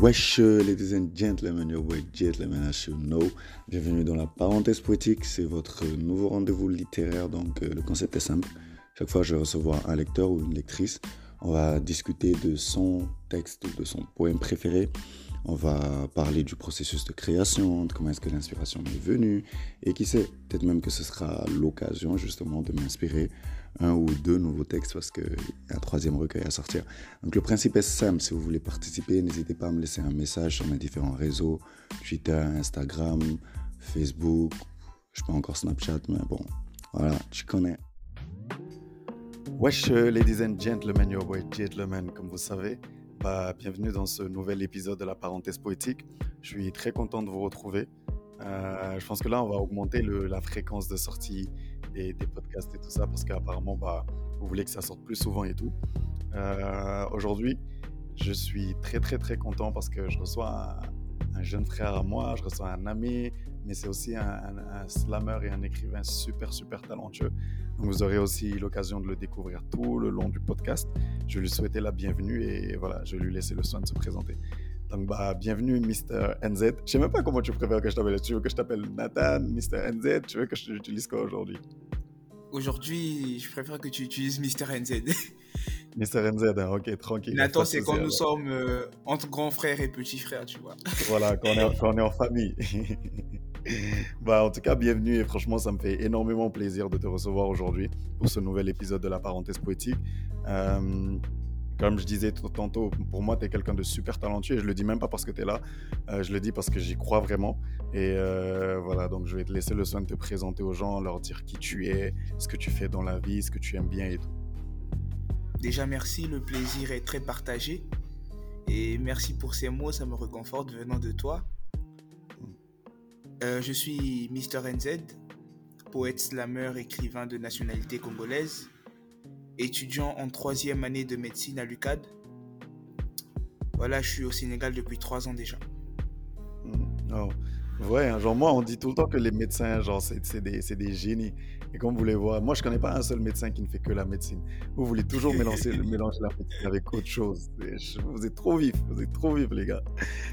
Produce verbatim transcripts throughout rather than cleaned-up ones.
Wesh, ladies and gentlemen, your way gentlemen, as you know. Bienvenue dans la parenthèse poétique, c'est votre nouveau rendez-vous littéraire. Donc, euh, le concept est simple. Chaque fois, je vais recevoir un lecteur ou une lectrice. On va discuter de son texte, de son poème préféré. On va parler du processus de création, de comment est-ce que l'inspiration m'est venue. Et qui sait, peut-être même que ce sera l'occasion justement de m'inspirer un ou deux nouveaux textes parce qu'il y a un troisième recueil à sortir. Donc le principe est simple, si vous voulez participer, n'hésitez pas à me laisser un message sur mes différents réseaux, Twitter, Instagram, Facebook, je ne sais pas encore Snapchat, mais bon, voilà, tu connais. Wesh, ladies and gentlemen, your boy gentlemen, comme vous savez, bah, bienvenue dans ce nouvel épisode de la parenthèse poétique. Je suis très content de vous retrouver. Euh, je pense que là, on va augmenter le, la fréquence de sortie Des, des podcasts et tout ça, parce qu'apparemment, bah, vous voulez que ça sorte plus souvent et tout. Euh, aujourd'hui, je suis très, très, très content parce que je reçois un, un jeune frère à moi, je reçois un ami, mais c'est aussi un, un, un slammer et un écrivain super, super talentueux. Donc, vous aurez aussi l'occasion de le découvrir tout le long du podcast. Je lui souhaitais la bienvenue et voilà, je lui laissais le soin de se présenter. Donc, bah, bienvenue, Mister N Z. Je sais même pas comment tu préfères que je t'appelle. Tu veux que je t'appelle Nathan, Mister N Z? Tu veux que je t'utilise quoi aujourd'hui? Aujourd'hui, je préfère que tu utilises Mister N Z. Mister N Z, hein, ok, tranquille. Nathan, c'est quand nous sommes euh, entre grands frères et petits frères, tu vois. Voilà, quand on est, quand on est en famille. Bah, en tout cas, bienvenue et franchement, ça me fait énormément plaisir de te recevoir aujourd'hui pour ce nouvel épisode de la parenthèse poétique. Euh... Comme je disais tantôt, pour moi, tu es quelqu'un de super talentueux. Et je ne le dis même pas parce que tu es là. Euh, je le dis parce que j'y crois vraiment. Et euh, voilà, donc je vais te laisser le soin de te présenter aux gens, leur dire qui tu es, ce que tu fais dans la vie, ce que tu aimes bien et tout. Déjà, merci. Le plaisir est très partagé. Et merci pour ces mots. Ça me réconforte venant de toi. Euh, je suis Mister N Z, poète, slammer, écrivain de nationalité congolaise. Étudiant en troisième année de médecine à l'U C A D. Voilà, je suis au Sénégal depuis trois ans déjà. Oh. Ouais, genre moi, on dit tout le temps que les médecins, genre, c'est, c'est, des, c'est des génies. Et comme vous les voyez, moi, je ne connais pas un seul médecin qui ne fait que la médecine. Vous voulez toujours mélanger, mélanger la médecine avec autre chose. Vous êtes trop vifs, vous êtes trop vifs, les gars.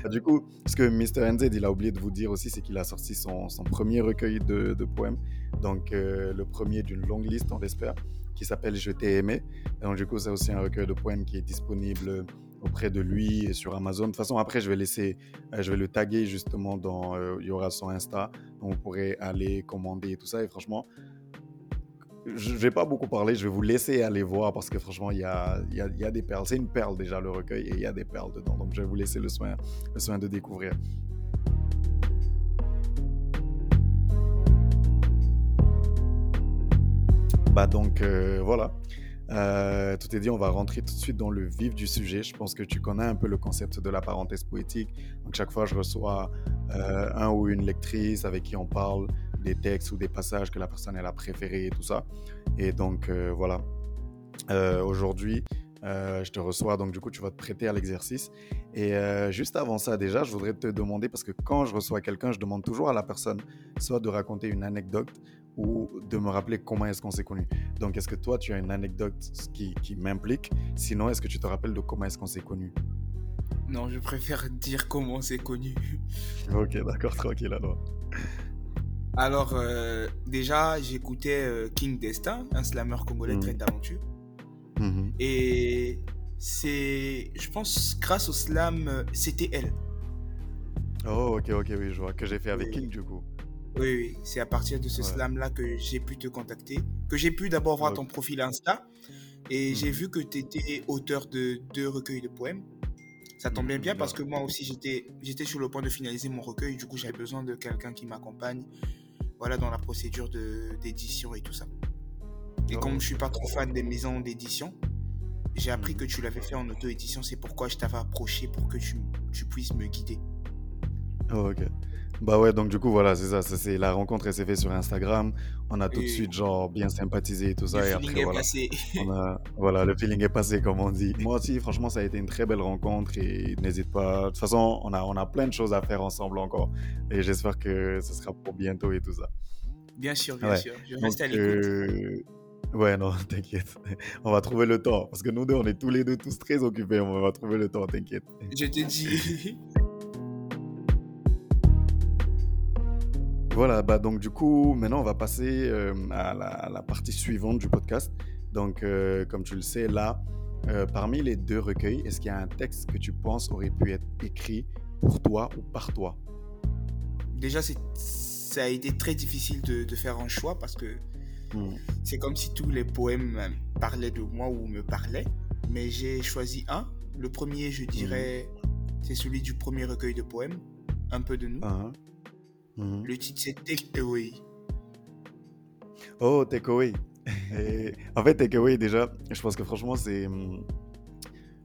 Du coup, ce que Mister N Z, il a oublié de vous dire aussi, c'est qu'il a sorti son, son premier recueil de, de poèmes. Donc, euh, le premier d'une longue liste, on l'espère, qui s'appelle « Je t'ai aimé ». Donc, du coup, c'est aussi un recueil de poèmes qui est disponible auprès de lui et sur Amazon. De toute façon, après, je vais laisser, euh, je vais le taguer justement dans, euh, il y aura son Insta, donc vous pourrez aller commander et tout ça. Et franchement, je ne vais pas beaucoup parler, je vais vous laisser aller voir parce que franchement, il y a, y a, y a des perles. C'est une perle déjà, le recueil, et il y a des perles dedans. Donc, je vais vous laisser le soin, le soin de découvrir. Bah donc, euh, voilà. Euh, tout est dit, on va rentrer tout de suite dans le vif du sujet. Je pense que tu connais un peu le concept de la parenthèse poétique. Donc chaque fois je reçois euh, un ou une lectrice avec qui on parle des textes ou des passages que la personne elle a préférés et tout ça. Et donc euh, voilà, euh, aujourd'hui euh, je te reçois, donc du coup tu vas te prêter à l'exercice. Et euh, juste avant ça déjà, je voudrais te demander, parce que quand je reçois quelqu'un, je demande toujours à la personne soit de raconter une anecdote ou de me rappeler comment est-ce qu'on s'est connus. Donc, est-ce que toi, tu as une anecdote qui, qui m'implique? Sinon, est-ce que tu te rappelles de comment est-ce qu'on s'est connus? Non, je préfère dire comment on s'est connus. Ok, d'accord, tranquille alors. Alors, euh, déjà, j'écoutais euh, King Destin, un slammer congolais mmh. très talentueux. Mmh. Et c'est, je pense, grâce au slam, c'était elle. Oh, ok, ok, oui, je vois, que j'ai fait avec Et... King du coup. Oui, oui, c'est à partir de ce ouais. slam-là que j'ai pu te contacter, que j'ai pu d'abord voir okay. ton profil Insta, et mmh. j'ai vu que tu étais auteur de deux recueils de poèmes. Ça tombait mmh, bien parce que moi aussi, j'étais, j'étais sur le point de finaliser mon recueil, du coup, j'avais besoin de quelqu'un qui m'accompagne, voilà, dans la procédure de, d'édition et tout ça. Et oh, comme je ne suis pas trop fan des maisons d'édition, j'ai appris que tu l'avais fait en auto-édition, c'est pourquoi je t'avais approché pour que tu, tu puisses me guider. Oh, ok. Bah ouais, donc du coup, voilà, c'est ça, ça c'est la rencontre, elle s'est faite sur Instagram, on a tout de suite, genre, bien sympathisé et tout ça, et après, voilà, on a, voilà, le feeling est passé, comme on dit. Moi aussi, franchement, ça a été une très belle rencontre, et n'hésite pas, de toute façon, on a, on a plein de choses à faire ensemble encore, et j'espère que ce sera pour bientôt et tout ça. Bien sûr, bien ouais. sûr, je reste donc, à l'écoute. Euh... Ouais, non, t'inquiète. On va trouver le temps. Parce que nous deux, on est tous les deux tous très occupés. On va trouver le temps, t'inquiète. Je te dis. Voilà, bah donc du coup, maintenant, on va passer euh, à, la, à la partie suivante du podcast. Donc, euh, comme tu le sais, là, euh, parmi les deux recueils, est-ce qu'il y a un texte que tu penses aurait pu être écrit pour toi ou par toi? Déjà, c'est, ça a été très difficile de, de faire un choix parce que mmh. c'est comme si tous les poèmes parlaient de moi ou me parlaient. Mais j'ai choisi un. Le premier, je dirais, mmh. c'est celui du premier recueil de poèmes, Un peu de nous. Uh-huh. Mmh. Le titre, c'est Take Away. Oh, Take Away. Et en fait, Take Away, déjà, je pense que franchement, c'est...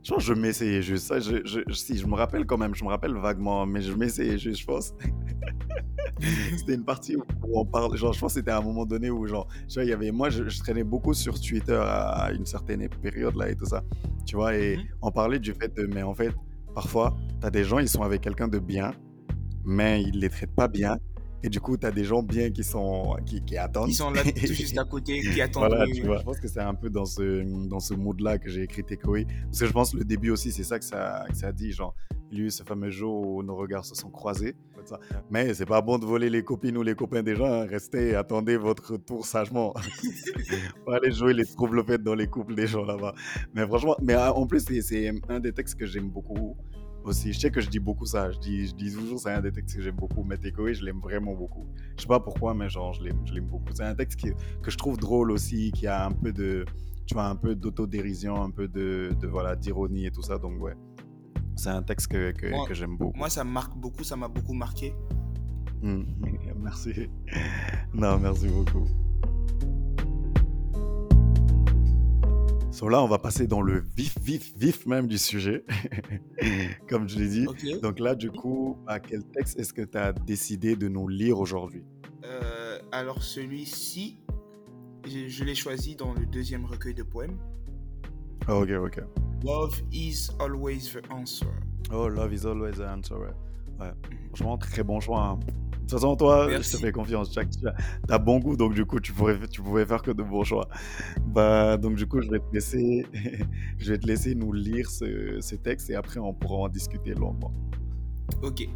Je pense que je m'essayais juste ça. Je, je, si, je me rappelle quand même, je me rappelle vaguement, mais je m'essayais juste, je pense. C'était une partie où on parle, genre, je pense que c'était à un moment donné où, genre, tu vois, il y avait, moi, je, je traînais beaucoup sur Twitter à, à une certaine période, là, et tout ça, tu vois, et mm-hmm. on parlait du fait de, mais en fait, parfois, t'as des gens, ils sont avec quelqu'un de bien, mais ils les traitent pas bien, et du coup, t'as des gens bien qui sont, qui, qui attendent. Ils sont là, tout juste à côté, qui attendent. Voilà, tu vois, je pense que c'est un peu dans ce, dans ce mood-là que j'ai écrit Tekoï, parce que je pense que le début aussi, c'est ça que ça, que ça dit, genre, lui, ce fameux jour où nos regards se sont croisés. Mais c'est pas bon de voler les copines ou les copains des gens. Hein. Restez, attendez votre tour sagement. Pas aller jouer les trouble-fêtes dans les couples des gens là-bas. Mais franchement, mais en plus, c'est, c'est un des textes que j'aime beaucoup aussi. Je sais que je dis beaucoup ça. Je dis, je dis toujours, c'est un des textes que j'aime beaucoup. Mais Tekoï, je l'aime vraiment beaucoup. Je sais pas pourquoi, mais genre, je l'aime, je l'aime beaucoup. C'est un texte qui, que je trouve drôle aussi, qui a un peu de, tu vois, un peu d'autodérision, un peu de, de voilà, d'ironie et tout ça. Donc ouais. C'est un texte que, que, moi, que j'aime beaucoup. Moi, ça me marque beaucoup, ça m'a beaucoup marqué. Mmh, merci. Non, merci beaucoup. So, là, on va passer dans le vif, vif, vif même du sujet, comme je l'ai dit. Okay. Donc là, du coup, à quel texte est-ce que tu as décidé de nous lire aujourd'hui ? euh, Alors, celui-ci, je, je l'ai choisi dans le deuxième recueil de poèmes. Oh, ok, ok. Love is always the answer. Oh, love is always the answer, ouais. ouais. Mm-hmm. Franchement, très bon choix. Hein. De toute façon, toi, Merci. Je te fais confiance. Jack, tu as, t'as bon goût, donc du coup, tu pouvais, tu pouvais faire que de bons choix. Bah, donc du coup, je vais te laisser, je vais te laisser nous lire ce, ce texte et après, on pourra en discuter longuement. Ok.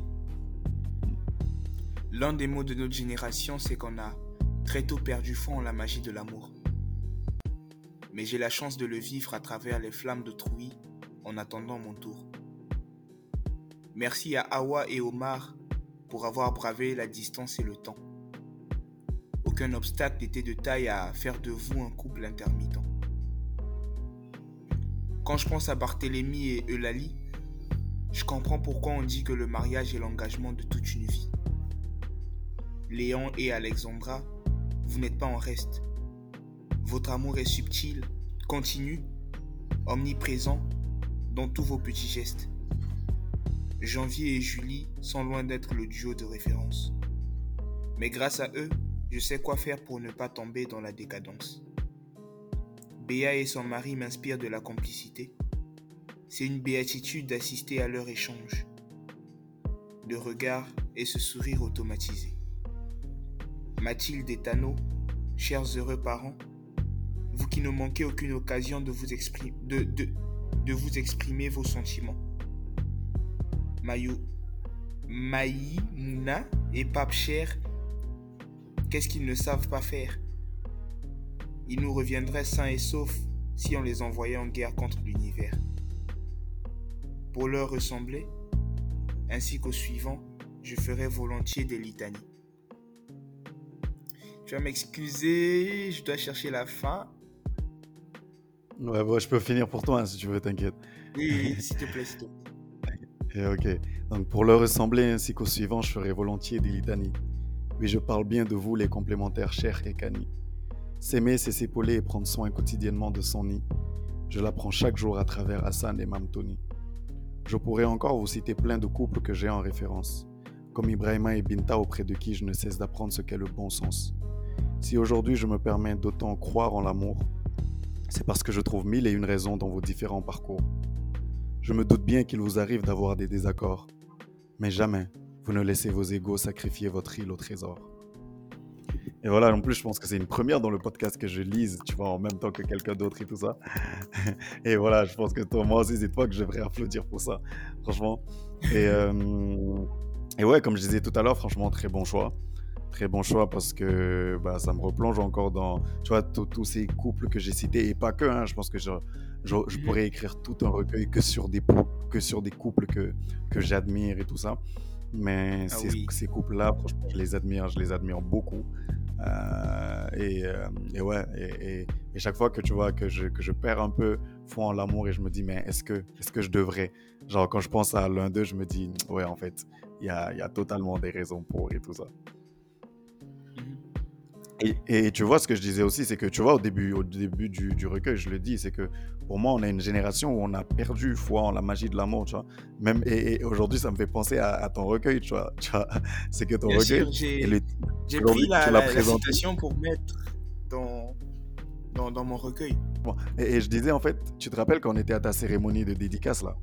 L'un des maux de notre génération, c'est qu'on a très tôt perdu foi en la magie de l'amour. Mais j'ai la chance de le vivre à travers les flammes d'autrui en attendant mon tour. Merci à Awa et Omar pour avoir bravé la distance et le temps. Aucun obstacle n'était de taille à faire de vous un couple intermittent. Quand je pense à Barthélémy et Eulalie, je comprends pourquoi on dit que le mariage est l'engagement de toute une vie. Léon et Alexandra, vous n'êtes pas en reste. Votre amour est subtil, continu, omniprésent dans tous vos petits gestes. Janvier et Julie sont loin d'être le duo de référence. Mais grâce à eux, je sais quoi faire pour ne pas tomber dans la décadence. Béa et son mari m'inspirent de la complicité. C'est une béatitude d'assister à leur échange, de regard et ce sourire automatisé. Mathilde et Thanos, chers heureux parents, vous qui ne manquez aucune occasion de vous exprimer, de, de, de vous exprimer vos sentiments. Mayu, Maï, Mouna et Pape Cher, qu'est-ce qu'ils ne savent pas faire? Ils nous reviendraient sains et saufs si on les envoyait en guerre contre l'univers. Pour leur ressembler, ainsi qu'au suivant, je ferai volontiers des litanies. Tu vas m'excuser, je dois chercher la fin. Ouais, bon, je peux finir pour toi hein, si tu veux, t'inquiète. Oui, oui, s'il te plaît, s'il te plaît. Ok, donc pour leur ressembler ainsi qu'au suivant, je ferai volontiers des litanies. Mais je parle bien de vous, les complémentaires Cher et Cani. S'aimer, c'est s'épauler et prendre soin quotidiennement de son nid. Je l'apprends chaque jour à travers Hassan et Mam Tony. Je pourrais encore vous citer plein de couples que j'ai en référence, comme Ibrahima et Binta auprès de qui je ne cesse d'apprendre ce qu'est le bon sens. Si aujourd'hui je me permets d'autant croire en l'amour, c'est parce que je trouve mille et une raisons dans vos différents parcours. Je me doute bien qu'il vous arrive d'avoir des désaccords, mais jamais vous ne laissez vos égos sacrifier votre île au trésor. Et voilà, en plus, je pense que c'est une première dans le podcast que je lise, tu vois, en même temps que quelqu'un d'autre et tout ça. Et voilà, je pense que toi, moi aussi, c'est toi que je devrais applaudir pour ça, franchement. Et, euh, et ouais, comme je disais tout à l'heure, franchement, très bon choix. Très bon choix parce que bah, ça me replonge encore dans, tu vois, tous ces couples que j'ai cités, et pas que, hein, je pense que je, je, je pourrais écrire tout un recueil que sur des, que sur des couples que, que j'admire et tout ça. Mais ah, ces, oui. ces couples-là, franchement, je les admire, je les admire beaucoup. Euh, et, euh, et ouais, et, et, et chaque fois que tu vois que je, que je perds un peu foi en l'amour, et je me dis, mais est-ce que, est-ce que je devrais? Genre, quand je pense à l'un d'eux, je me dis, ouais, en fait, il y a, y a totalement des raisons pour et tout ça. Et, et tu vois, ce que je disais aussi, c'est que tu vois, au début, au début du, du recueil, je le dis, c'est que pour moi, on est une génération où on a perdu foi en la magie de l'amour, tu vois. Même, et, et aujourd'hui, ça me fait penser à, à ton recueil, tu vois. Tu vois c'est que ton Bien recueil... Sûr, j'ai le, j'ai pris la, la, la citation pour mettre dans, dans, dans mon recueil. Et, et je disais, en fait, tu te rappelles quand on était à ta cérémonie de dédicace, là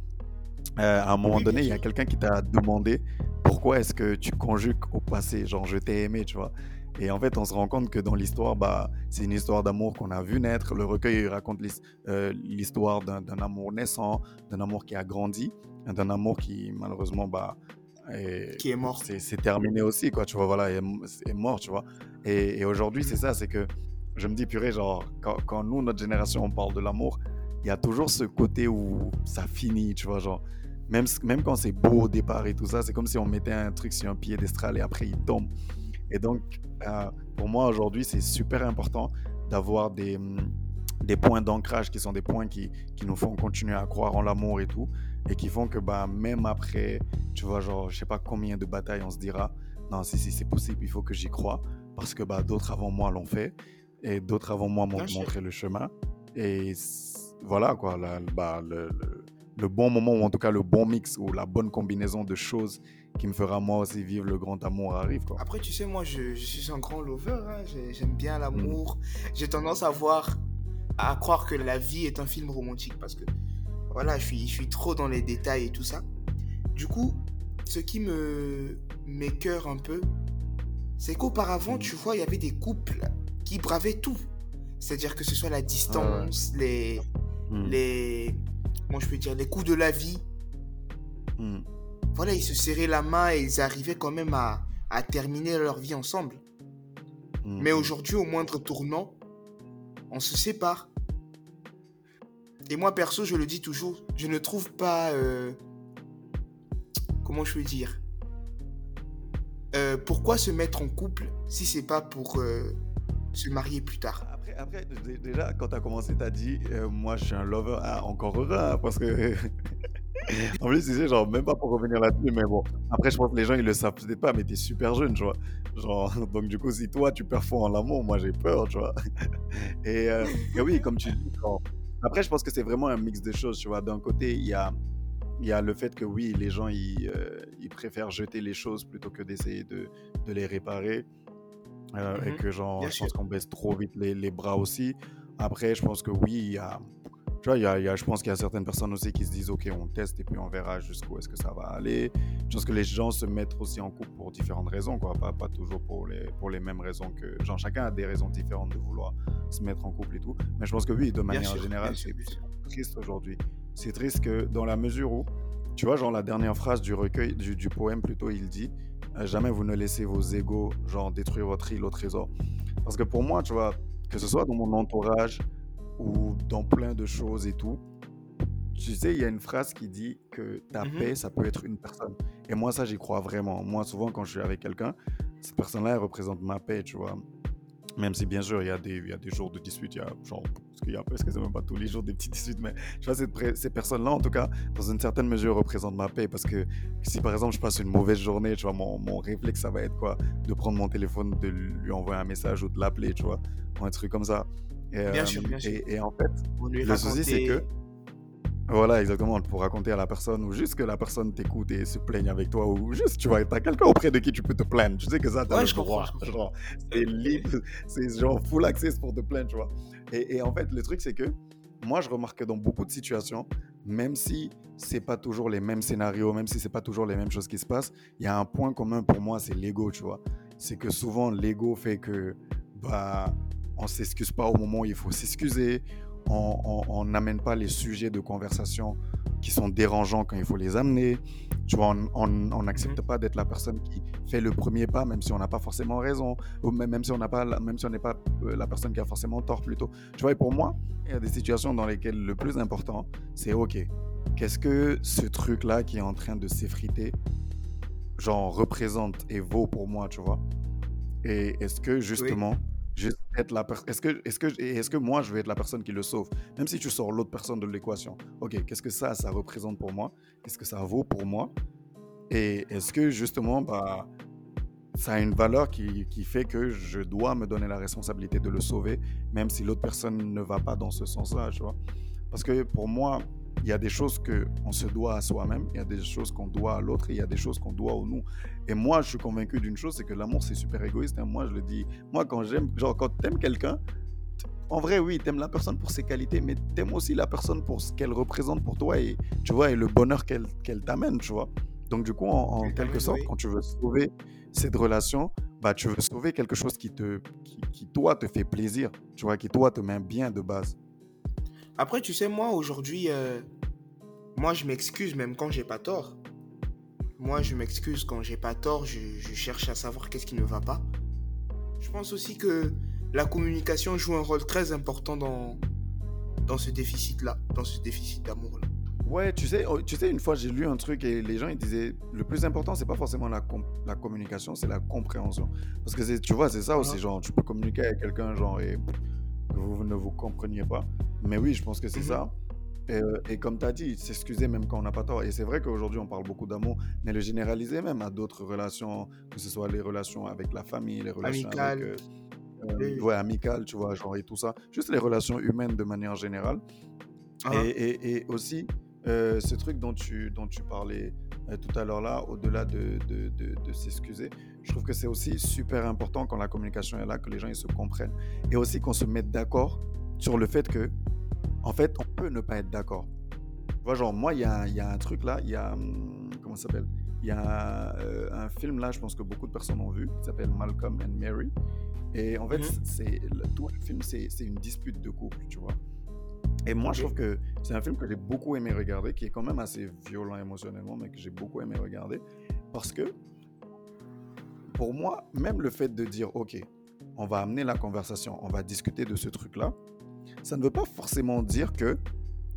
euh, à un moment oui, donné, il y a quelqu'un qui t'a demandé pourquoi est-ce que tu conjugues au passé, genre « je t'ai aimé », tu vois. Et en fait, on se rend compte que dans l'histoire, bah, c'est une histoire d'amour qu'on a vu naître. Le recueil raconte l'histoire d'un, d'un amour naissant, d'un amour qui a grandi, d'un amour qui, malheureusement, bah, est, qui est mort. C'est, c'est terminé aussi, quoi, tu vois, voilà, est, est mort, tu vois. Et, et aujourd'hui, c'est ça, c'est que je me dis, purée, genre, quand, quand nous, notre génération, on parle de l'amour, il y a toujours ce côté où ça finit, tu vois, genre. Même, même quand c'est beau au départ et tout ça, c'est comme si on mettait un truc sur un piédestal et après, il tombe. Et donc, euh, pour moi, aujourd'hui, c'est super important d'avoir des, des points d'ancrage qui sont des points qui, qui nous font continuer à croire en l'amour et tout, et qui font que bah, même après, tu vois, genre, je ne sais pas combien de batailles, on se dira, non, si, si, c'est possible, il faut que j'y croie, parce que bah, d'autres avant moi l'ont fait, et d'autres avant moi m'ont montré le chemin. Et voilà, quoi, la, bah, le, le, le bon moment, ou en tout cas le bon mix, ou la bonne combinaison de choses qui me fera moi aussi vivre le grand amour arrive, quoi. Après, tu sais, moi, je, je suis un grand lover, hein. J'ai, j'aime bien l'amour. Mmh. J'ai tendance à voir, à croire que la vie est un film romantique parce que, voilà, je suis, je suis trop dans les détails et tout ça. Du coup, ce qui me m'écoeure un peu, c'est qu'auparavant, mmh. tu vois, il y avait des couples qui bravaient tout. C'est-à-dire que ce soit la distance, ah ouais. les, mmh. les, comment je peux dire, les coups de la vie. Mmh. Voilà, ils se serraient la main et ils arrivaient quand même à, à terminer leur vie ensemble. Mmh. Mais aujourd'hui, au moindre tournant, on se sépare. Et moi, perso, je le dis toujours, je ne trouve pas... Euh, comment je veux dire euh, pourquoi se mettre en couple si c'est pas pour euh, se marier plus tard ? Après, après d- déjà, quand tu as commencé, tu as dit euh, « moi, je suis un lover ah, encore heureux hein, parce que... » En plus, tu sais, genre, même pas pour revenir là-dessus, mais bon. Après, je pense que les gens, ils le savent peut-être pas, mais t'es super jeune, tu vois. Genre, donc, du coup, si toi, tu perds foi en l'amour, moi, j'ai peur, tu vois. Et, euh, et oui, comme tu dis, genre... Après, je pense que c'est vraiment un mix de choses, tu vois. D'un côté, il y a, il y a le fait que, oui, les gens, ils, euh, ils préfèrent jeter les choses plutôt que d'essayer de, de les réparer. Euh, mm-hmm. Et que, genre, Bien je sûr. pense qu'on baisse trop vite les, les bras aussi. Après, je pense que, oui, il y a... Tu vois, y a, y a, je pense qu'il y a certaines personnes aussi qui se disent « Ok, on teste et puis on verra jusqu'où est-ce que ça va aller. » Je pense que les gens se mettent aussi en couple pour différentes raisons, quoi. Pas, pas toujours pour les, pour les mêmes raisons que... Genre, chacun a des raisons différentes de vouloir se mettre en couple et tout. Mais je pense que oui, de manière sûr, générale, c'est, sûr, c'est triste aujourd'hui. C'est triste que dans la mesure où, tu vois, genre la dernière phrase du recueil, du, du poème plutôt, il dit euh, « Jamais vous ne laissez vos égos, genre détruire votre île au trésor. » Parce que pour moi, tu vois, que ce soit dans mon entourage... ou dans plein de choses et tout, tu sais, il y a une phrase qui dit que ta mm-hmm. paix, ça peut être une personne. Et moi, ça, j'y crois vraiment. Moi, souvent, quand je suis avec quelqu'un, cette personne-là, elle représente ma paix, tu vois. Même si, bien sûr, il y a des, il y a des jours de disputes, il y a genre, parce qu'il y a presque même pas tous les jours des petites disputes, mais tu vois, cette, ces personnes-là, en tout cas, dans une certaine mesure, représentent ma paix. Parce que si, par exemple, je passe une mauvaise journée, tu vois, mon, mon réflexe, ça va être quoi? De prendre mon téléphone, de lui envoyer un message ou de l'appeler, tu vois, ou un truc comme ça. Et, bien euh, sûr, bien sûr. Et, et en fait, le raconter... souci, c'est que, voilà, exactement, pour raconter à la personne, ou juste que la personne t'écoute et se plaigne avec toi, ou juste, tu vois, t'as quelqu'un auprès de qui tu peux te plaindre. Tu sais que ça, t'as ouais, le je droit. Genre, c'est libre, c'est genre full access pour te plaindre, tu vois. Et, et en fait, le truc, c'est que, moi, je remarque que dans beaucoup de situations, même si c'est pas toujours les mêmes scénarios, même si c'est pas toujours les mêmes choses qui se passent, il y a un point commun pour moi, c'est l'ego, tu vois. c'est que souvent l'ego fait que bah, on ne s'excuse pas au moment où il faut s'excuser, on n'amène pas les sujets de conversation qui sont dérangeants quand il faut les amener. Tu vois, on n'accepte pas d'être la personne qui fait le premier pas, même si on n'a pas forcément raison, ou même si on n'a pas, même si on n'est pas la personne qui a forcément tort plutôt. Tu vois, et pour moi, il y a des situations dans lesquelles le plus important, c'est OK, qu'est-ce que ce truc-là qui est en train de s'effriter, genre, représente et vaut pour moi, tu vois. Et est-ce que justement... Oui. Juste être la per- est-ce que est-ce que est-ce que moi je vais être la personne qui le sauve, même si tu sors l'autre personne de l'équation. OK, qu'est-ce que ça ça représente pour moi? Est-ce que ça vaut pour moi? Et est-ce que justement bah ça a une valeur qui qui fait que je dois me donner la responsabilité de le sauver, même si l'autre personne ne va pas dans ce sens-là, tu vois? Parce que pour moi, il y a des choses que on se doit à soi-même, il y a des choses qu'on doit à l'autre, et il y a des choses qu'on doit au nous. Et moi, je suis convaincu d'une chose, c'est que l'amour, c'est super égoïste. Hein. Moi, je le dis. Moi, quand j'aime, genre quand t'aimes quelqu'un, t- en vrai, oui, t'aimes la personne pour ses qualités, mais t'aimes aussi la personne pour ce qu'elle représente pour toi et tu vois et le bonheur qu'elle qu'elle t'amène, tu vois. Donc du coup, en, en quelque sorte, oui. Quand tu veux sauver cette relation, bah tu veux sauver quelque chose qui te qui, qui toi te fait plaisir, tu vois, qui toi te met bien de base. Après, tu sais, moi, aujourd'hui, euh, moi, je m'excuse même quand j'ai pas tort. Moi, je m'excuse quand j'ai pas tort. Je, je cherche à savoir qu'est-ce qui ne va pas. Je pense aussi que la communication joue un rôle très important dans, dans ce déficit-là, dans ce déficit d'amour-là. Ouais, tu sais, tu sais, une fois, j'ai lu un truc et les gens, ils disaient, le plus important, c'est pas forcément la, com- la communication, c'est la compréhension. Parce que, c'est, tu vois, c'est ça aussi, genre, tu peux communiquer avec quelqu'un, genre, et... vous ne vous compreniez pas. Mais oui, je pense que c'est mmh. ça. Et, et comme tu as dit, s'excuser même quand on n'a pas tort. Et c'est vrai qu'aujourd'hui, on parle beaucoup d'amour, mais le généraliser même à d'autres relations, que ce soit les relations avec la famille, les relations amicales. Avec, euh, oui. ouais, amicales, tu vois, genre et tout ça. Juste les relations humaines de manière générale. Ah. Et, et, et aussi, euh, ce truc dont tu, dont tu parlais euh, tout à l'heure là, au-delà de, de, de, de s'excuser, je trouve que c'est aussi super important quand la communication est là, que les gens ils se comprennent. Et aussi qu'on se mette d'accord sur le fait que, en fait, on peut ne pas être d'accord. Tu vois, genre, moi, il y a, y a un truc là, il y a, comment ça s'appelle? Il y a euh, un film là, je pense que beaucoup de personnes ont vu, qui s'appelle Malcolm and Mary. Et en fait, mm-hmm. c'est, le, tout le film, c'est, c'est une dispute de couple, tu vois. Et moi, okay. je trouve que c'est un film que j'ai beaucoup aimé regarder, qui est quand même assez violent émotionnellement, mais que j'ai beaucoup aimé regarder, parce que, pour moi, même le fait de dire, OK, on va amener la conversation, on va discuter de ce truc-là, ça ne veut pas forcément dire que,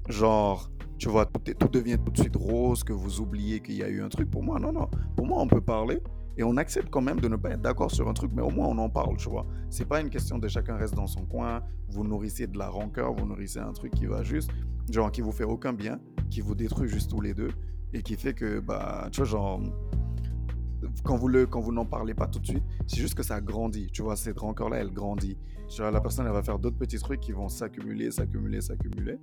genre, tu vois, tout, tout devient tout de suite rose, que vous oubliez qu'il y a eu un truc. Pour moi, non, non. Pour moi, on peut parler et on accepte quand même de ne pas être d'accord sur un truc, mais au moins, on en parle, tu vois. C'est pas une question de chacun reste dans son coin, vous nourrissez de la rancœur, vous nourrissez un truc qui va juste, genre, qui vous fait aucun bien, qui vous détruit juste tous les deux et qui fait que, bah, tu vois, genre... Quand vous, le, quand vous n'en parlez pas tout de suite, c'est juste que ça grandit, tu vois, cette rancœur-là, elle grandit. Tu vois, la personne, elle va faire d'autres petits trucs qui vont s'accumuler, s'accumuler, s'accumuler.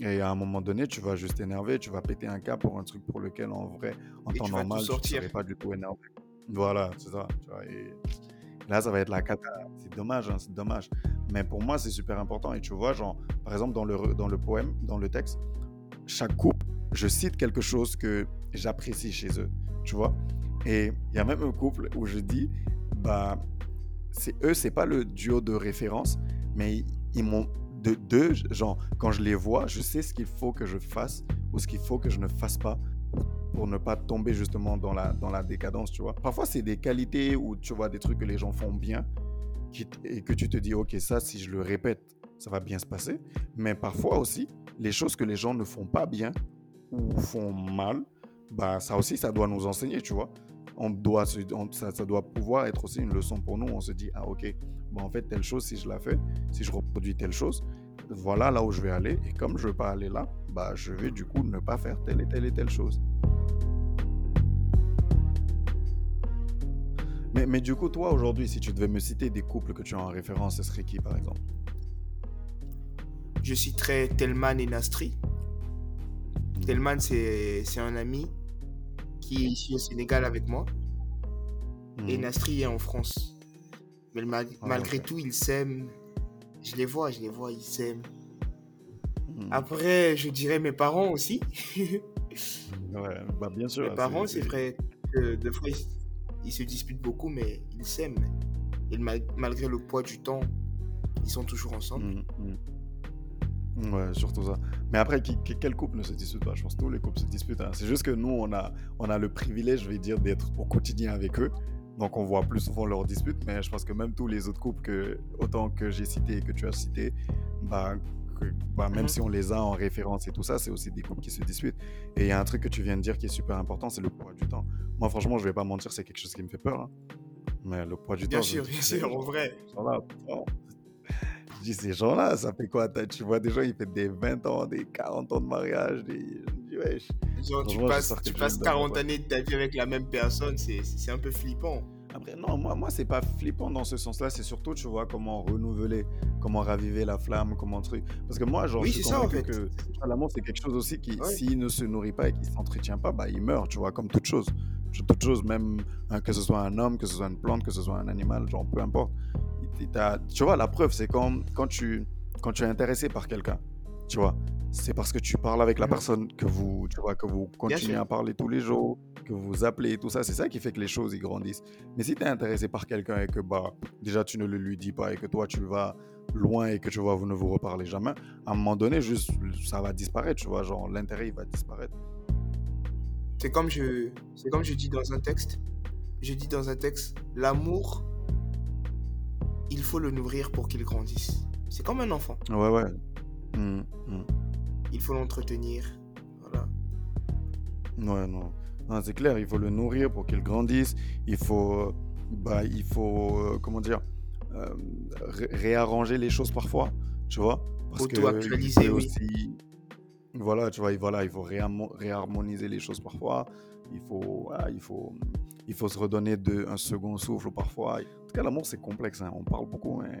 Et à un moment donné, tu vas juste t'énerver, tu vas péter un câble pour un truc pour lequel, en vrai, en et temps tu normal, tu ne serais pas du tout énervé. Voilà, c'est ça. Tu vois, et là, ça va être la cata. C'est dommage, hein, c'est dommage. Mais pour moi, c'est super important. Et tu vois, genre, par exemple, dans le, dans le poème, dans le texte, chaque couple, je cite quelque chose que j'apprécie chez eux, tu vois. Et il y a même un couple où je dis, bah, c'est eux, c'est pas le duo de référence, mais ils, ils m'ont de deux, genre, quand je les vois, je sais ce qu'il faut que je fasse ou ce qu'il faut que je ne fasse pas pour ne pas tomber justement dans la, dans la décadence, tu vois. Parfois, c'est des qualités ou tu vois des trucs que les gens font bien qui, et que tu te dis, OK, ça, si je le répète, ça va bien se passer. Mais parfois aussi, les choses que les gens ne font pas bien ou font mal, bah, ça aussi, ça doit nous enseigner, tu vois. On doit, on, ça, ça doit pouvoir être aussi une leçon pour nous. On se dit, ah ok, bah, en fait, telle chose, si je la fais, si je reproduis telle chose, voilà là où je vais aller. Et comme je ne veux pas aller là, bah, je vais du coup ne pas faire telle et telle et telle chose. Mais, mais du coup, toi, aujourd'hui, si tu devais me citer des couples que tu as en référence, ce serait qui, par exemple? Je citerais Telman et Nastri. Telman, c'est, c'est un ami qui est ici au Sénégal avec moi. Mmh. Et Nastri est en France. Mais mal, oh, malgré okay. tout, ils s'aiment. Je les vois, je les vois, ils s'aiment. Mmh. Après, je dirais mes parents aussi. Ouais, bah bien sûr. Mes parents, c'est, c'est vrai que deux fois, Ils se disputent beaucoup, mais ils s'aiment. Et mal- malgré le poids du temps, ils sont toujours ensemble. Mmh, mmh. Ouais, surtout ça. Mais après, qui, qui, quel couple ne se dispute pas? Je pense que tous les couples se disputent. Hein. C'est juste que nous, on a, on a le privilège, je vais dire, d'être au quotidien avec eux. Donc, on voit plus souvent leurs disputes. Mais je pense que même tous les autres couples, que, autant que j'ai cité et que tu as cité, bah, que, bah, même mmh. si on les a en référence et tout ça, c'est aussi des couples qui se disputent. Et il y a un truc que tu viens de dire qui est super important, c'est le poids du temps. Moi, franchement, je ne vais pas mentir, c'est quelque chose qui me fait peur. Hein. Mais le poids du bien temps... Sûr, bien sûr, bien sûr, en vrai. Voilà, oh. Je dis, ces gens-là, ça fait quoi? Tu vois, des gens, ils font des vingt ans, des quarante ans de mariage. Des... Ouais, je... Genre, tu passes, tu passes quarante années de ta vie avec la même personne, c'est, c'est un peu flippant. Après, non, moi, moi c'est pas flippant dans ce sens-là, c'est surtout, tu vois, comment renouveler, comment raviver la flamme, comment truc. Parce que moi, genre, oui, je suis convaincu en fait. que l'amour, c'est quelque chose aussi qui, ouais. s'il ne se nourrit pas et qui s'entretient pas, bah, il meurt, tu vois, comme toute chose. Toute chose, même hein, que ce soit un homme, que ce soit une plante, que ce soit un animal, genre, peu importe. Tu vois, la preuve, c'est quand, quand, tu, quand tu es intéressé par quelqu'un, tu vois, c'est parce que tu parles avec la personne, que vous, tu vois, que vous continuez à parler tous les jours, que vous appelez et tout ça. C'est ça qui fait que les choses, ils grandissent. Mais si tu es intéressé par quelqu'un et que, bah, déjà, tu ne le lui dis pas et que toi, tu vas loin et que, tu vois, vous ne vous reparlez jamais, à un moment donné, juste, ça va disparaître, tu vois, genre, l'intérêt, il va disparaître. C'est comme je, c'est comme je dis dans un texte, je dis dans un texte, l'amour... il faut le nourrir pour qu'il grandisse. C'est comme un enfant. Ouais, ouais. Mmh, mmh. Il faut l'entretenir. Voilà. Ouais, non. non. C'est clair, il faut le nourrir pour qu'il grandisse. Il faut, bah, il faut euh, comment dire, euh, ré- réarranger les choses parfois, tu vois. Parce Auto-actualiser, que, euh, aussi, oui. Voilà, tu vois, voilà, il faut réam- réharmoniser les choses parfois. Il faut, voilà, il faut, il faut se redonner de, un second souffle parfois. En tout cas, l'amour, c'est complexe. Hein. On parle beaucoup, mais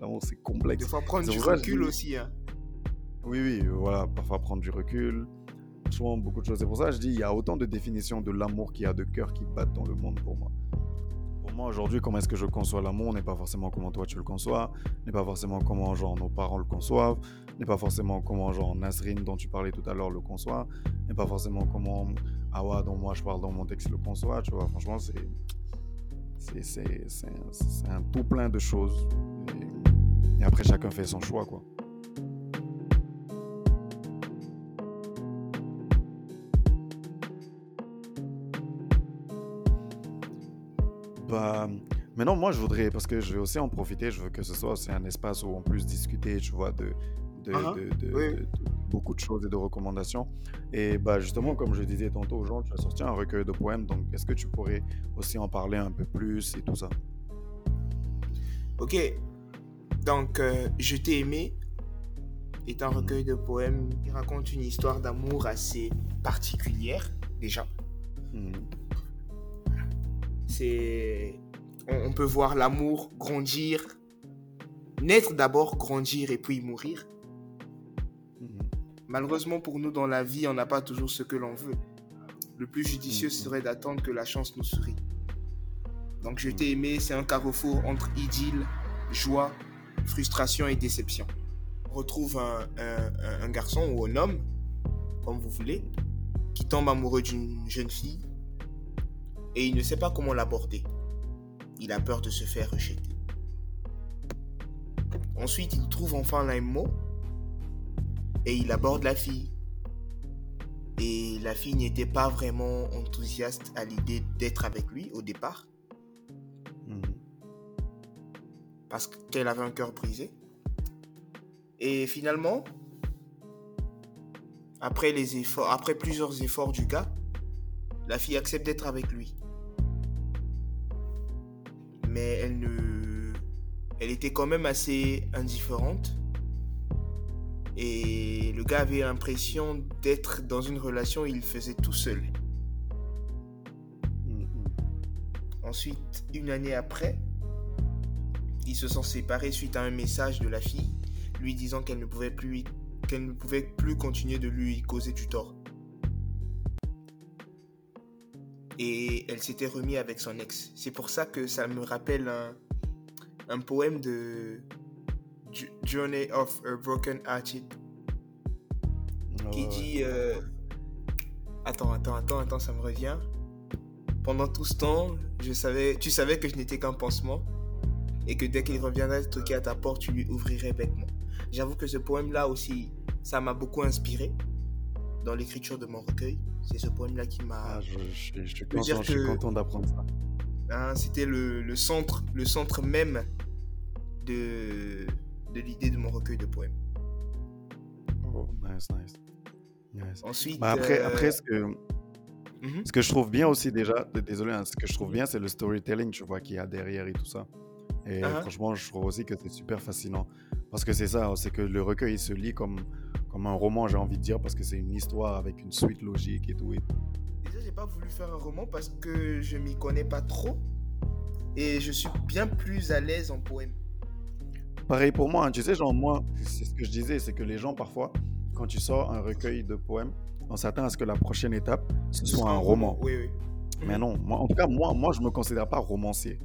l'amour, c'est complexe. Il faut prendre c'est du vrai, recul je... aussi. Hein. Oui, oui, voilà. Parfois, prendre du recul. Franchement, beaucoup de choses. C'est pour ça que je dis, il y a autant de définitions de l'amour qu'il y a de cœurs qui battent dans le monde pour moi. Pour moi, aujourd'hui, comment est-ce que je conçois l'amour n'est pas forcément comment toi, tu le conçois. N'est pas forcément comment genre, nos parents le conçoivent. N'est pas forcément comment genre, Nasrine, dont tu parlais tout à l'heure, le conçoit. N'est pas forcément comment... Awa, dont moi je parle dans mon texte, le conçoit, tu vois, franchement, c'est, c'est, c'est, c'est, un, c'est un tout plein de choses. Et, et après, chacun fait son choix, quoi. Bah, maintenant, moi, je voudrais, parce que je vais aussi en profiter, je veux que ce soit aussi un espace où on puisse discuter, tu vois, de... De, uh-huh. de, de, oui. de, de beaucoup de choses et de recommandations. Et bah justement, comme je disais tantôt aux gens, tu as sorti un recueil de poèmes, donc est-ce que tu pourrais aussi en parler un peu plus et tout ça? Ok, donc euh, Je t'ai aimé est un recueil de poèmes qui raconte une histoire d'amour assez particulière, déjà. Mmh. C'est... On, on peut voir l'amour grandir, naître d'abord, grandir et puis mourir. Malheureusement pour nous dans la vie, on n'a pas toujours ce que l'on veut. Le plus judicieux serait d'attendre que la chance nous sourie. Donc Je t'ai aimé, c'est un carrefour entre idylle, joie, frustration et déception. On retrouve un, un, un garçon ou un homme, comme vous voulez, qui tombe amoureux d'une jeune fille et il ne sait pas comment l'aborder. Il a peur de se faire rejeter. Ensuite, il trouve enfin l'un mot. Et il aborde la fille. Et la fille n'était pas vraiment enthousiaste à l'idée d'être avec lui au départ. Mmh. Parce qu'elle avait un cœur brisé. Et finalement, après, les efforts, après plusieurs efforts du gars, la fille accepte d'être avec lui. Mais elle, ne... elle était quand même assez indifférente. Et le gars avait l'impression d'être dans une relation où il faisait tout seul. Mmh. Ensuite, une année après, ils se sont séparés suite à un message de la fille, lui disant qu'elle ne pouvait plus, qu'elle ne pouvait plus continuer de lui causer du tort. Et elle s'était remise avec son ex. C'est pour ça que ça me rappelle un, un poème de... Journey of a Broken Hearted qui dit euh... attends attends attends attends ça me revient Pendant tout ce temps, je savais, tu savais que je n'étais qu'un pansement et que dès qu'il reviendrait toquer à ta porte, tu lui ouvrirais bêtement. J'avoue que ce poème-là aussi, ça m'a beaucoup inspiré dans l'écriture de mon recueil. C'est ce poème-là qui m'a... Ah, je, je, je, suis content, je suis content d'apprendre ça. Hein, c'était le, le, centre, le centre même de, de l'idée de mon recueil de poèmes. Oh, nice, nice. Yes. Ensuite, bah après, euh... après ce, que, mm-hmm. ce que je trouve bien aussi déjà, désolé, hein, ce que je trouve bien, c'est le storytelling, tu vois, qu'il y a derrière et tout ça. Et uh-huh. franchement, je trouve aussi que c'est super fascinant. Parce que c'est ça, c'est que le recueil, il se lit comme, comme un roman, j'ai envie de dire, parce que c'est une histoire avec une suite logique et tout. Et tout. Déjà, j'ai pas voulu faire un roman parce que je m'y connais pas trop. Et je suis bien plus à l'aise en poème. Pareil pour moi, hein, tu sais, genre moi, c'est ce que je disais, c'est que les gens parfois... Quand tu sors un recueil de poèmes, on s'attend à ce que la prochaine étape, ce soit un roman. Oui, oui. Mais non, moi, en tout cas, moi, moi je ne me considère pas romancier.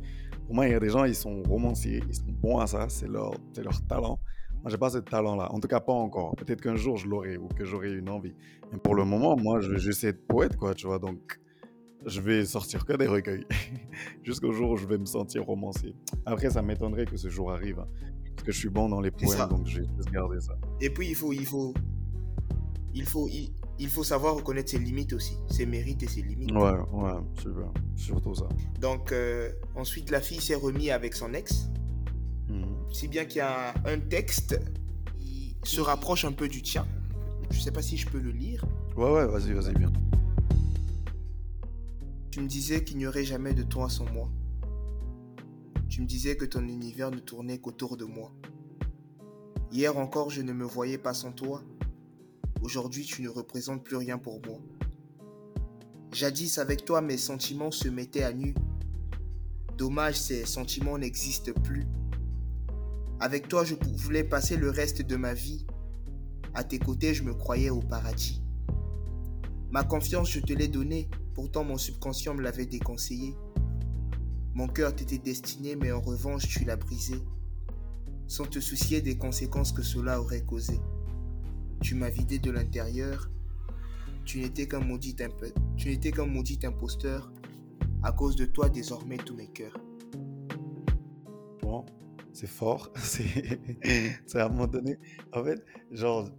Pour moi, il y a des gens, ils sont romanciers, ils sont bons à ça, c'est leur, c'est leur talent. Moi, je n'ai pas ce talent-là, en tout cas pas encore. Peut-être qu'un jour, je l'aurai ou que j'aurai une envie. Mais pour le moment, moi, je vais juste être poète, quoi, tu vois. Donc, je vais sortir que des recueils jusqu'au jour où je vais me sentir romancier. Après, ça m'étonnerait que ce jour arrive, hein, parce que je suis bon dans les poèmes, donc je vais juste garder ça. Et puis, il faut... Il faut... Il faut, il, il faut savoir reconnaître ses limites aussi, ses mérites et ses limites. Ouais, ouais, super. Surtout ça. Donc, euh, ensuite, la fille s'est remise avec son ex. Mmh. Si bien qu'il y a un texte qui se rapproche un peu du tien. Je ne sais pas si je peux le lire. Ouais, ouais, vas-y, vas-y, bien. Tu me disais qu'il n'y aurait jamais de toi sans moi. Tu me disais que ton univers ne tournait qu'autour de moi. Hier encore, je ne me voyais pas sans toi. Aujourd'hui, tu ne représentes plus rien pour moi. Jadis, avec toi, mes sentiments se mettaient à nu. Dommage, ces sentiments n'existent plus. Avec toi, je voulais passer le reste de ma vie. À tes côtés, je me croyais au paradis. Ma confiance, je te l'ai donnée. Pourtant, mon subconscient me l'avait déconseillée. Mon cœur t'était destiné, mais en revanche, tu l'as brisé. Sans te soucier des conséquences que cela aurait causées. Tu m'as vidé de l'intérieur. Tu n'étais qu'un maudit, imp- tu n'étais qu'un maudit imposteur. À cause de toi, désormais, tous mes cœurs. Bon, c'est fort. C'est, c'est à un moment donné. En fait, genre,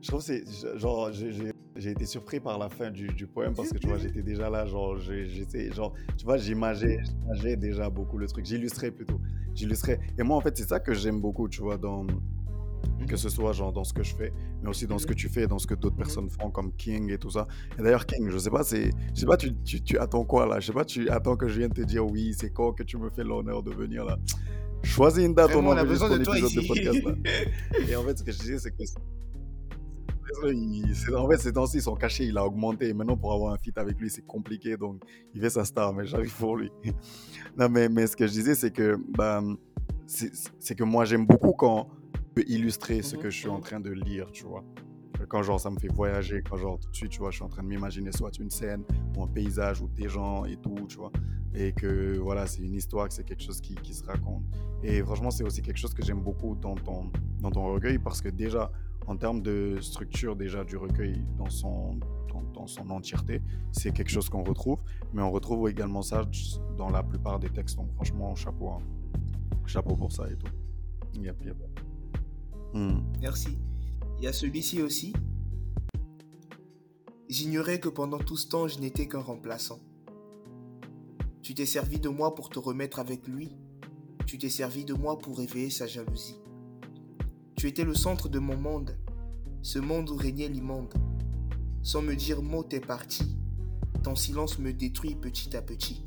je trouve que c'est, genre, j'ai, j'ai, j'ai été surpris par la fin du, du poème parce que tu vois, j'étais déjà là, genre, j'étais, genre, tu vois, j'imageais, j'imageais déjà beaucoup le truc. J'illustrais plutôt, j'illustrais. Et moi, en fait, c'est ça que j'aime beaucoup, tu vois, dans que ce soit genre dans ce que je fais, mais aussi dans ce que tu fais, dans ce que d'autres personnes font comme King et tout ça. Et d'ailleurs King, je sais pas, c'est, je sais pas, tu, tu, tu attends quoi là? Je sais pas, tu attends que je vienne te dire oui, c'est quand que tu me fais l'honneur de venir là? Choisis une date, vraiment, on a besoin de toi ici. De podcast, là. Et en fait, ce que je disais, c'est que Il, en fait, ces temps-ci, son cachet, il a augmenté. Maintenant, pour avoir un feat avec lui, c'est compliqué. Donc, il fait sa star, mais j'arrive pour lui. Non, mais, mais ce que je disais, c'est que, bah, c'est, c'est que moi, j'aime beaucoup quand je peux illustrer ce que je suis en train de lire, tu vois. Quand, genre, ça me fait voyager, quand, genre, tout de suite, tu vois, je suis en train de m'imaginer soit une scène ou un paysage ou des gens et tout, tu vois. Et que, voilà, c'est une histoire, que c'est quelque chose qui, qui se raconte. Et franchement, c'est aussi quelque chose que j'aime beaucoup dans ton, dans ton recueil parce que, déjà, en termes de structure déjà du recueil dans son, dans, dans son entièreté, c'est quelque chose qu'on retrouve, mais on retrouve également ça dans la plupart des textes, donc franchement, chapeau, hein. Chapeau pour ça et tout. Yep, yep. Mm. Merci. Il y a celui-ci aussi. J'ignorais que pendant tout ce temps, je n'étais qu'un remplaçant. Tu t'es servi de moi pour te remettre avec lui. Tu t'es servi de moi pour éveiller sa jalousie. Tu étais le centre de mon monde, ce monde où régnait l'immonde. Sans me dire mot, t'es parti, ton silence me détruit petit à petit.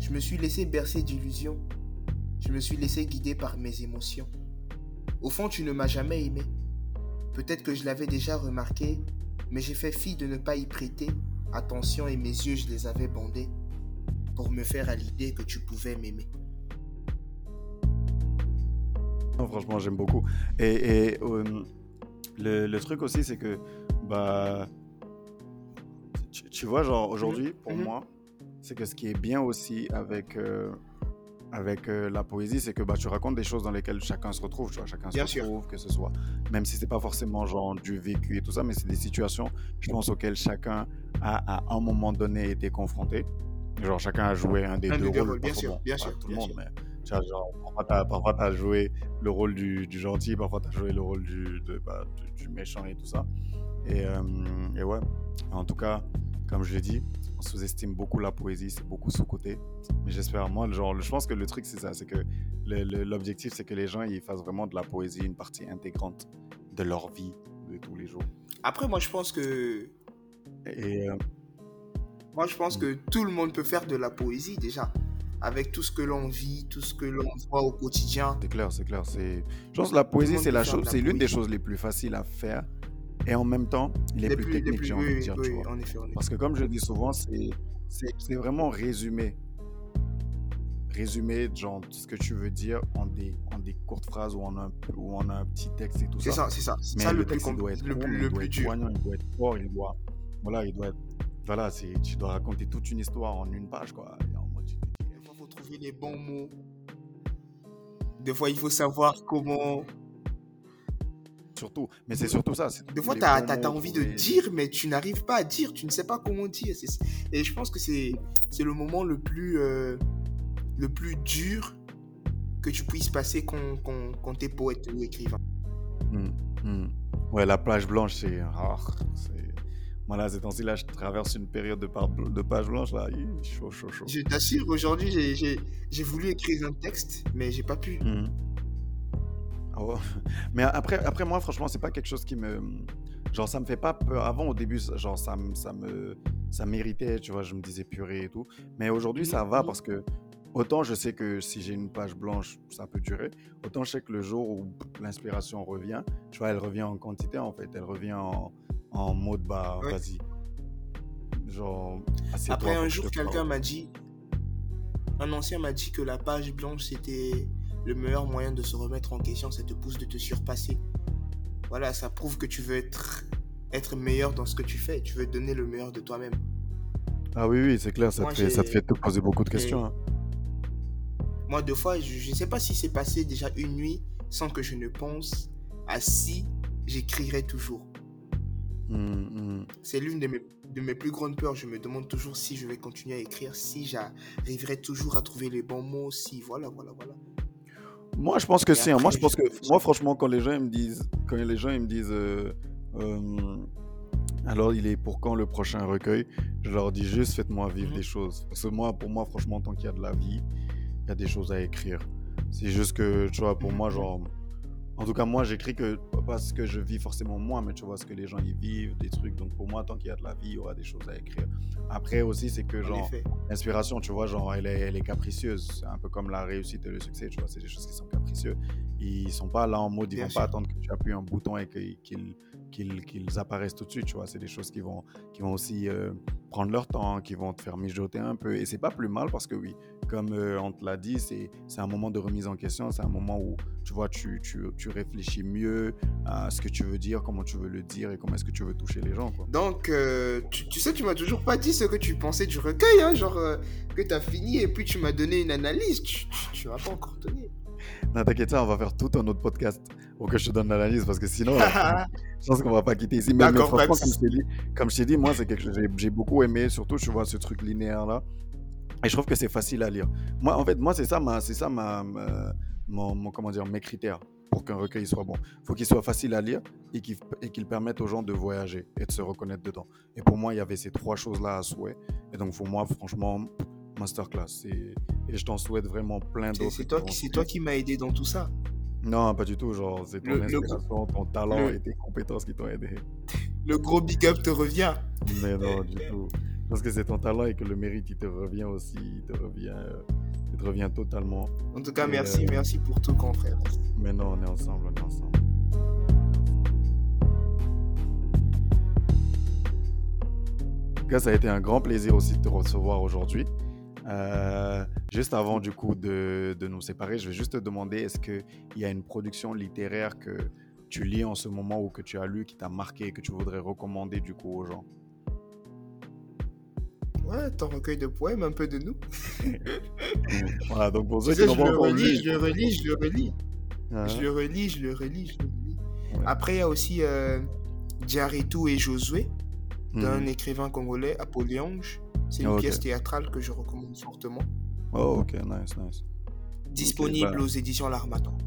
Je me suis laissé bercer d'illusions, je me suis laissé guider par mes émotions. Au fond, tu ne m'as jamais aimé. Peut-être que je l'avais déjà remarqué, mais j'ai fait fi de ne pas y prêter attention et mes yeux, je les avais bandés pour me faire à l'idée que tu pouvais m'aimer. Non, franchement, j'aime beaucoup. Et, et euh, le, le truc aussi, c'est que, bah, tu, tu vois, genre, aujourd'hui, pour mm-hmm. moi, c'est que ce qui est bien aussi avec, euh, avec euh, la poésie, c'est que bah, tu racontes des choses dans lesquelles chacun se retrouve, tu vois, chacun bien se sûr. Retrouve, que ce soit, même si c'est pas forcément, genre, du vécu et tout ça, mais c'est des situations, je pense, auxquelles chacun a, à un moment donné, été confronté. Genre, chacun a joué un des un deux, deux rôles. Bien sûr, bien sûr. Tout le monde, mais genre, parfois, t'as, parfois t'as joué le rôle du, du gentil, parfois t'as joué le rôle du, de, bah, du, du méchant et tout ça. Et, euh, et ouais, en tout cas, comme je l'ai dit, on sous-estime beaucoup la poésie, c'est beaucoup sous-côté. Mais j'espère, moi, genre, je pense que le truc, c'est ça, c'est que le, le, l'objectif, c'est que les gens, ils fassent vraiment de la poésie une partie intégrante de leur vie de tous les jours. Après, moi, je pense que... Et... Euh... Moi, je pense que tout le monde peut faire de la poésie, déjà, avec tout ce que l'on vit, tout ce que l'on voit au quotidien. C'est clair, c'est clair. C'est... Je pense que la poésie, c'est, la chose, la c'est l'une des choses les plus faciles à faire et en même temps, les, les plus, plus techniques, les plus, j'ai envie oui, de dire, oui, tu oui, vois. En effet, en effet. Parce que comme je dis souvent, c'est, c'est, c'est vraiment résumé. Résumer genre ce que tu veux dire en des en des courtes phrases ou en un ou en un petit texte et tout ça. C'est ça, c'est ça. C'est ça le texte il doit être le, court, le, il le doit plus être dur. Poignant, il doit être fort, il doit voilà, il doit être voilà, c'est tu dois raconter toute une histoire en une page quoi. Et en mode, tu... Des fois, faut trouver les bons mots. Des fois, il faut savoir comment. Surtout, mais c'est surtout ça. C'est... Des fois, t'as t'as, t'as envie trouver... de dire, mais tu n'arrives pas à dire, tu ne sais pas comment dire. C'est... Et je pense que c'est c'est le moment le plus euh... le plus dur que tu puisses passer quand, quand, quand t'es poète ou écrivain. Mmh, mmh. Ouais, la page blanche, c'est rare. C'est... Moi, là, ces temps-ci, là, je traverse une période de, par... de page blanche, là, chaud, chaud, chaud. Je t'assure, aujourd'hui, j'ai, j'ai, j'ai voulu écrire un texte, mais j'ai pas pu. Mmh. Oh. Mais après, après, moi, franchement, c'est pas quelque chose qui me... Genre, ça me fait pas peur. Avant, au début, genre, ça me, ça me, ça m'irritait, tu vois, je me disais purée et tout. Mais aujourd'hui, mmh. ça va parce que autant je sais que si j'ai une page blanche, ça peut durer. Autant je sais que le jour où l'inspiration revient, tu vois, elle revient en quantité en fait. Elle revient en, en mode bah ouais. Vas-y. Genre. Après un jour, quelqu'un m'a dit, un ancien m'a dit que la page blanche c'était le meilleur moyen de se remettre en question. Ça te pousse de te surpasser. Voilà, ça prouve que tu veux être être meilleur dans ce que tu fais. Tu veux donner le meilleur de toi-même. Ah oui oui, c'est clair. Ça Moi, te fait, ça te fait te poser beaucoup de questions. Et... Hein. Moi, deux fois, je ne sais pas si c'est passé déjà une nuit sans que je ne pense à si j'écrirai toujours. Mmh, mmh. C'est l'une de mes, de mes plus grandes peurs. Je me demande toujours si je vais continuer à écrire, si j'arriverai toujours à trouver les bons mots, si voilà, voilà, voilà. Moi, je pense que c'est. Moi, je pense que moi, franchement, quand les gens ils me disent, quand les gens ils me disent, euh, euh, alors il est pour quand le prochain recueil, je leur dis juste faites-moi vivre mmh. des choses. Parce que moi, pour moi, franchement, tant qu'il y a de la vie. Il y a des choses à écrire. C'est juste que, tu vois, pour moi, genre... En tout cas, moi, j'écris que... Pas ce que je vis forcément moi, mais tu vois, ce que les gens y vivent, des trucs. Donc, pour moi, tant qu'il y a de la vie, il y aura des choses à écrire. Après, aussi, c'est que, genre... L'inspiration, tu vois, genre, elle est, elle est capricieuse. C'est un peu comme la réussite et le succès, tu vois. C'est des choses qui sont capricieuses. Ils sont pas là en mode... Ils vont pas attendre que tu appuies un bouton et qu'ils, qu'ils, qu'ils, qu'ils apparaissent tout de suite, tu vois. C'est des choses qui vont, qui vont aussi... Euh, prendre leur temps, qui vont te faire mijoter un peu. Et c'est pas plus mal parce que oui, comme euh, on te l'a dit, c'est, c'est un moment de remise en question, c'est un moment où tu vois, tu, tu, tu réfléchis mieux à ce que tu veux dire, comment tu veux le dire et comment est-ce que tu veux toucher les gens. Quoi. Donc, euh, tu, tu sais, tu m'as toujours pas dit ce que tu pensais du recueil, hein, genre euh, que t'as fini et puis tu m'as donné une analyse, tu, tu, tu m'as pas encore donné. Non, t'inquiète ça, on va faire tout un autre podcast pour que je te donne l'analyse parce que sinon, là, je pense qu'on va pas quitter ici. Mais, mais franchement, comme je t'ai dit, comme je t'ai dit, moi, c'est quelque chose que j'ai, j'ai beaucoup aimé, surtout, tu vois, ce truc linéaire là. Et je trouve que c'est facile à lire. Moi, en fait, moi, c'est ça, ma, c'est ça, ma, ma mon, mon, comment dire, mes critères pour qu'un recueil soit bon. Il faut qu'il soit facile à lire et qu'il, et qu'il permette aux gens de voyager et de se reconnaître dedans. Et pour moi, il y avait ces trois choses là à souhait. Et donc, pour moi, franchement. Masterclass et, et je t'en souhaite vraiment plein d'autres. C'est, c'est, toi, qui, c'est toi qui m'as aidé dans tout ça. Non, pas du tout, genre c'est ton le, inspiration, le, ton talent le, et tes compétences qui t'ont aidé. Le gros big up te revient. Mais non, du tout. Parce que c'est ton talent et que le mérite il te revient aussi, il te revient, il te revient totalement. En tout cas, et merci, euh... merci pour tout, grand frère. Mais non, on est ensemble, on est ensemble. En tout cas, ça a été un grand plaisir aussi de te recevoir aujourd'hui. Euh, juste avant du coup de, de nous séparer, je vais juste te demander est-ce qu'il y a une production littéraire que tu lis en ce moment ou que tu as lu qui t'a marqué et que tu voudrais recommander du coup aux gens? Ouais, ton recueil de poèmes, un peu de nous. Voilà, donc pour ceux qui n'ont pas encore lu, je le relis, je le relis, ah. je le relis, je le relis, je le relis. Ouais. Après, il y a aussi euh, Diaritou et Josué d'un mmh. écrivain congolais, Apollonje. C'est une okay. pièce théâtrale que je recommande fortement. Oh, ok, nice, nice. Disponible okay, bah... aux éditions L'Armatan.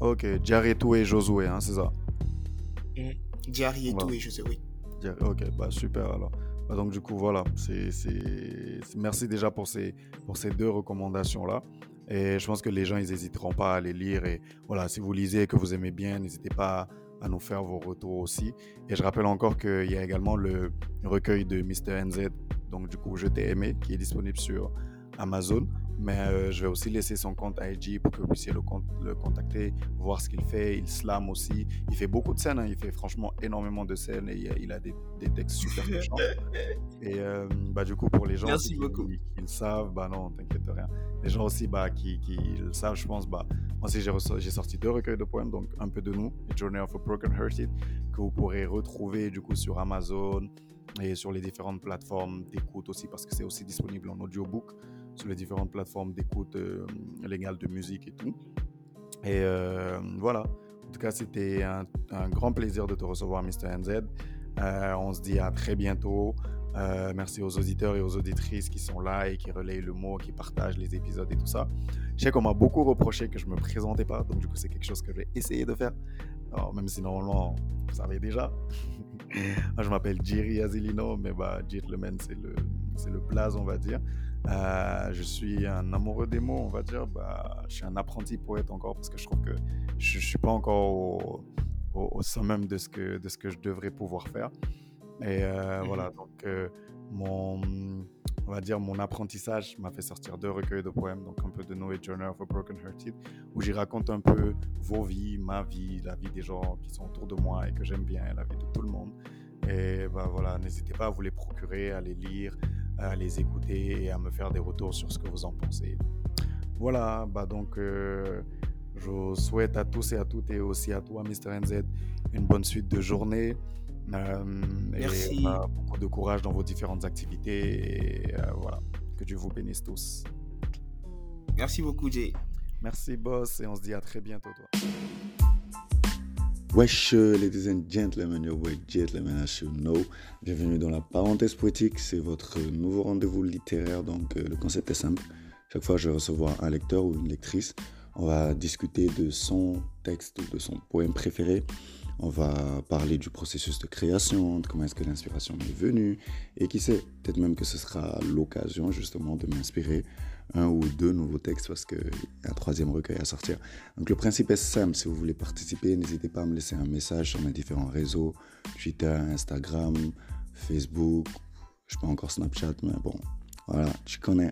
Ok, Diarietou et Josué, hein, c'est ça? Mmh. Diarietou voilà. et Josué. Ok, bah super alors. Bah, donc du coup, voilà, c'est, c'est... merci déjà pour ces, pour ces deux recommandations-là. Et je pense que les gens, ils n'hésiteront pas à les lire. Et voilà, si vous lisez et que vous aimez bien, n'hésitez pas à nous faire vos retours aussi. Et je rappelle encore qu'il y a également le recueil de Mister N Z, donc du coup, Je t'ai aimé, qui est disponible sur Amazon. Mais euh, je vais aussi laisser son compte I G pour que vous puissiez le, con- le contacter, voir ce qu'il fait. Il slame aussi. Il fait beaucoup de scènes. Hein. Il fait franchement énormément de scènes et il a, il a des, des textes super touchants. Et euh, bah, du coup, pour les gens Merci qui, beaucoup. Qui, qui le savent, bah non, t'inquiète rien. Les gens aussi bah, qui, qui le savent, je pense, bah, moi aussi j'ai, reço- j'ai sorti deux recueils de poèmes, donc Un peu de nous, Journey of a Broken Hearted, que vous pourrez retrouver du coup sur Amazon et sur les différentes plateformes d'écoute aussi, parce que c'est aussi disponible en audiobook. Sur les différentes plateformes d'écoute euh, légale de musique et tout. Et euh, voilà. En tout cas, c'était un, un grand plaisir de te recevoir, Mister N Z. Euh, on se dit à très bientôt. Euh, merci aux auditeurs et aux auditrices qui sont là et qui relayent le mot, qui partagent les épisodes et tout ça. Je sais qu'on m'a beaucoup reproché que je ne me présentais pas, donc du coup, c'est quelque chose que je vais essayer de faire. Alors, même si normalement, vous savez déjà. Je m'appelle Jiri Azilino, mais bah, Gentleman, c'est le, c'est le blaze, on va dire. Euh, je suis un amoureux des mots, on va dire. Bah, je suis un apprenti poète encore, parce que je trouve que je ne suis pas encore au, au, au summum de ce, que, de ce que je devrais pouvoir faire. Et euh, mmh. voilà, donc euh, mon, on va dire, mon apprentissage m'a fait sortir deux recueils de poèmes, donc Un peu de nous et Journey of a Broken Hearted, où j'y raconte un peu vos vies, ma vie, la vie des gens qui sont autour de moi et que j'aime bien, la vie de tout le monde. Et bah, voilà, n'hésitez pas à vous les procurer, à les lire, à les écouter et à me faire des retours sur ce que vous en pensez. Voilà, bah donc euh, je vous souhaite à tous et à toutes, et aussi à toi, Mister N Z, une bonne suite de journée. Euh, Merci. Et bah, beaucoup de courage dans vos différentes activités et euh, voilà, que Dieu vous bénisse tous. Merci beaucoup, Jay. Merci, boss, et on se dit à très bientôt, toi. Wesh, ladies and gentlemen, your boy Gentleman as you know. Bienvenue dans la parenthèse poétique, c'est votre nouveau rendez-vous littéraire. Donc euh, le concept est simple, chaque fois je vais recevoir un lecteur ou une lectrice, on va discuter de son texte ou de son poème préféré. On va parler du processus de création, de comment est-ce que l'inspiration m'est venue, et qui sait, peut-être même que ce sera l'occasion justement de m'inspirer un ou deux nouveaux textes, parce qu'il y a un troisième recueil à sortir. Donc le principe est simple, si vous voulez participer, n'hésitez pas à me laisser un message sur mes différents réseaux, Twitter, Instagram, Facebook, je ne sais pas encore Snapchat, mais bon, voilà, tu connais.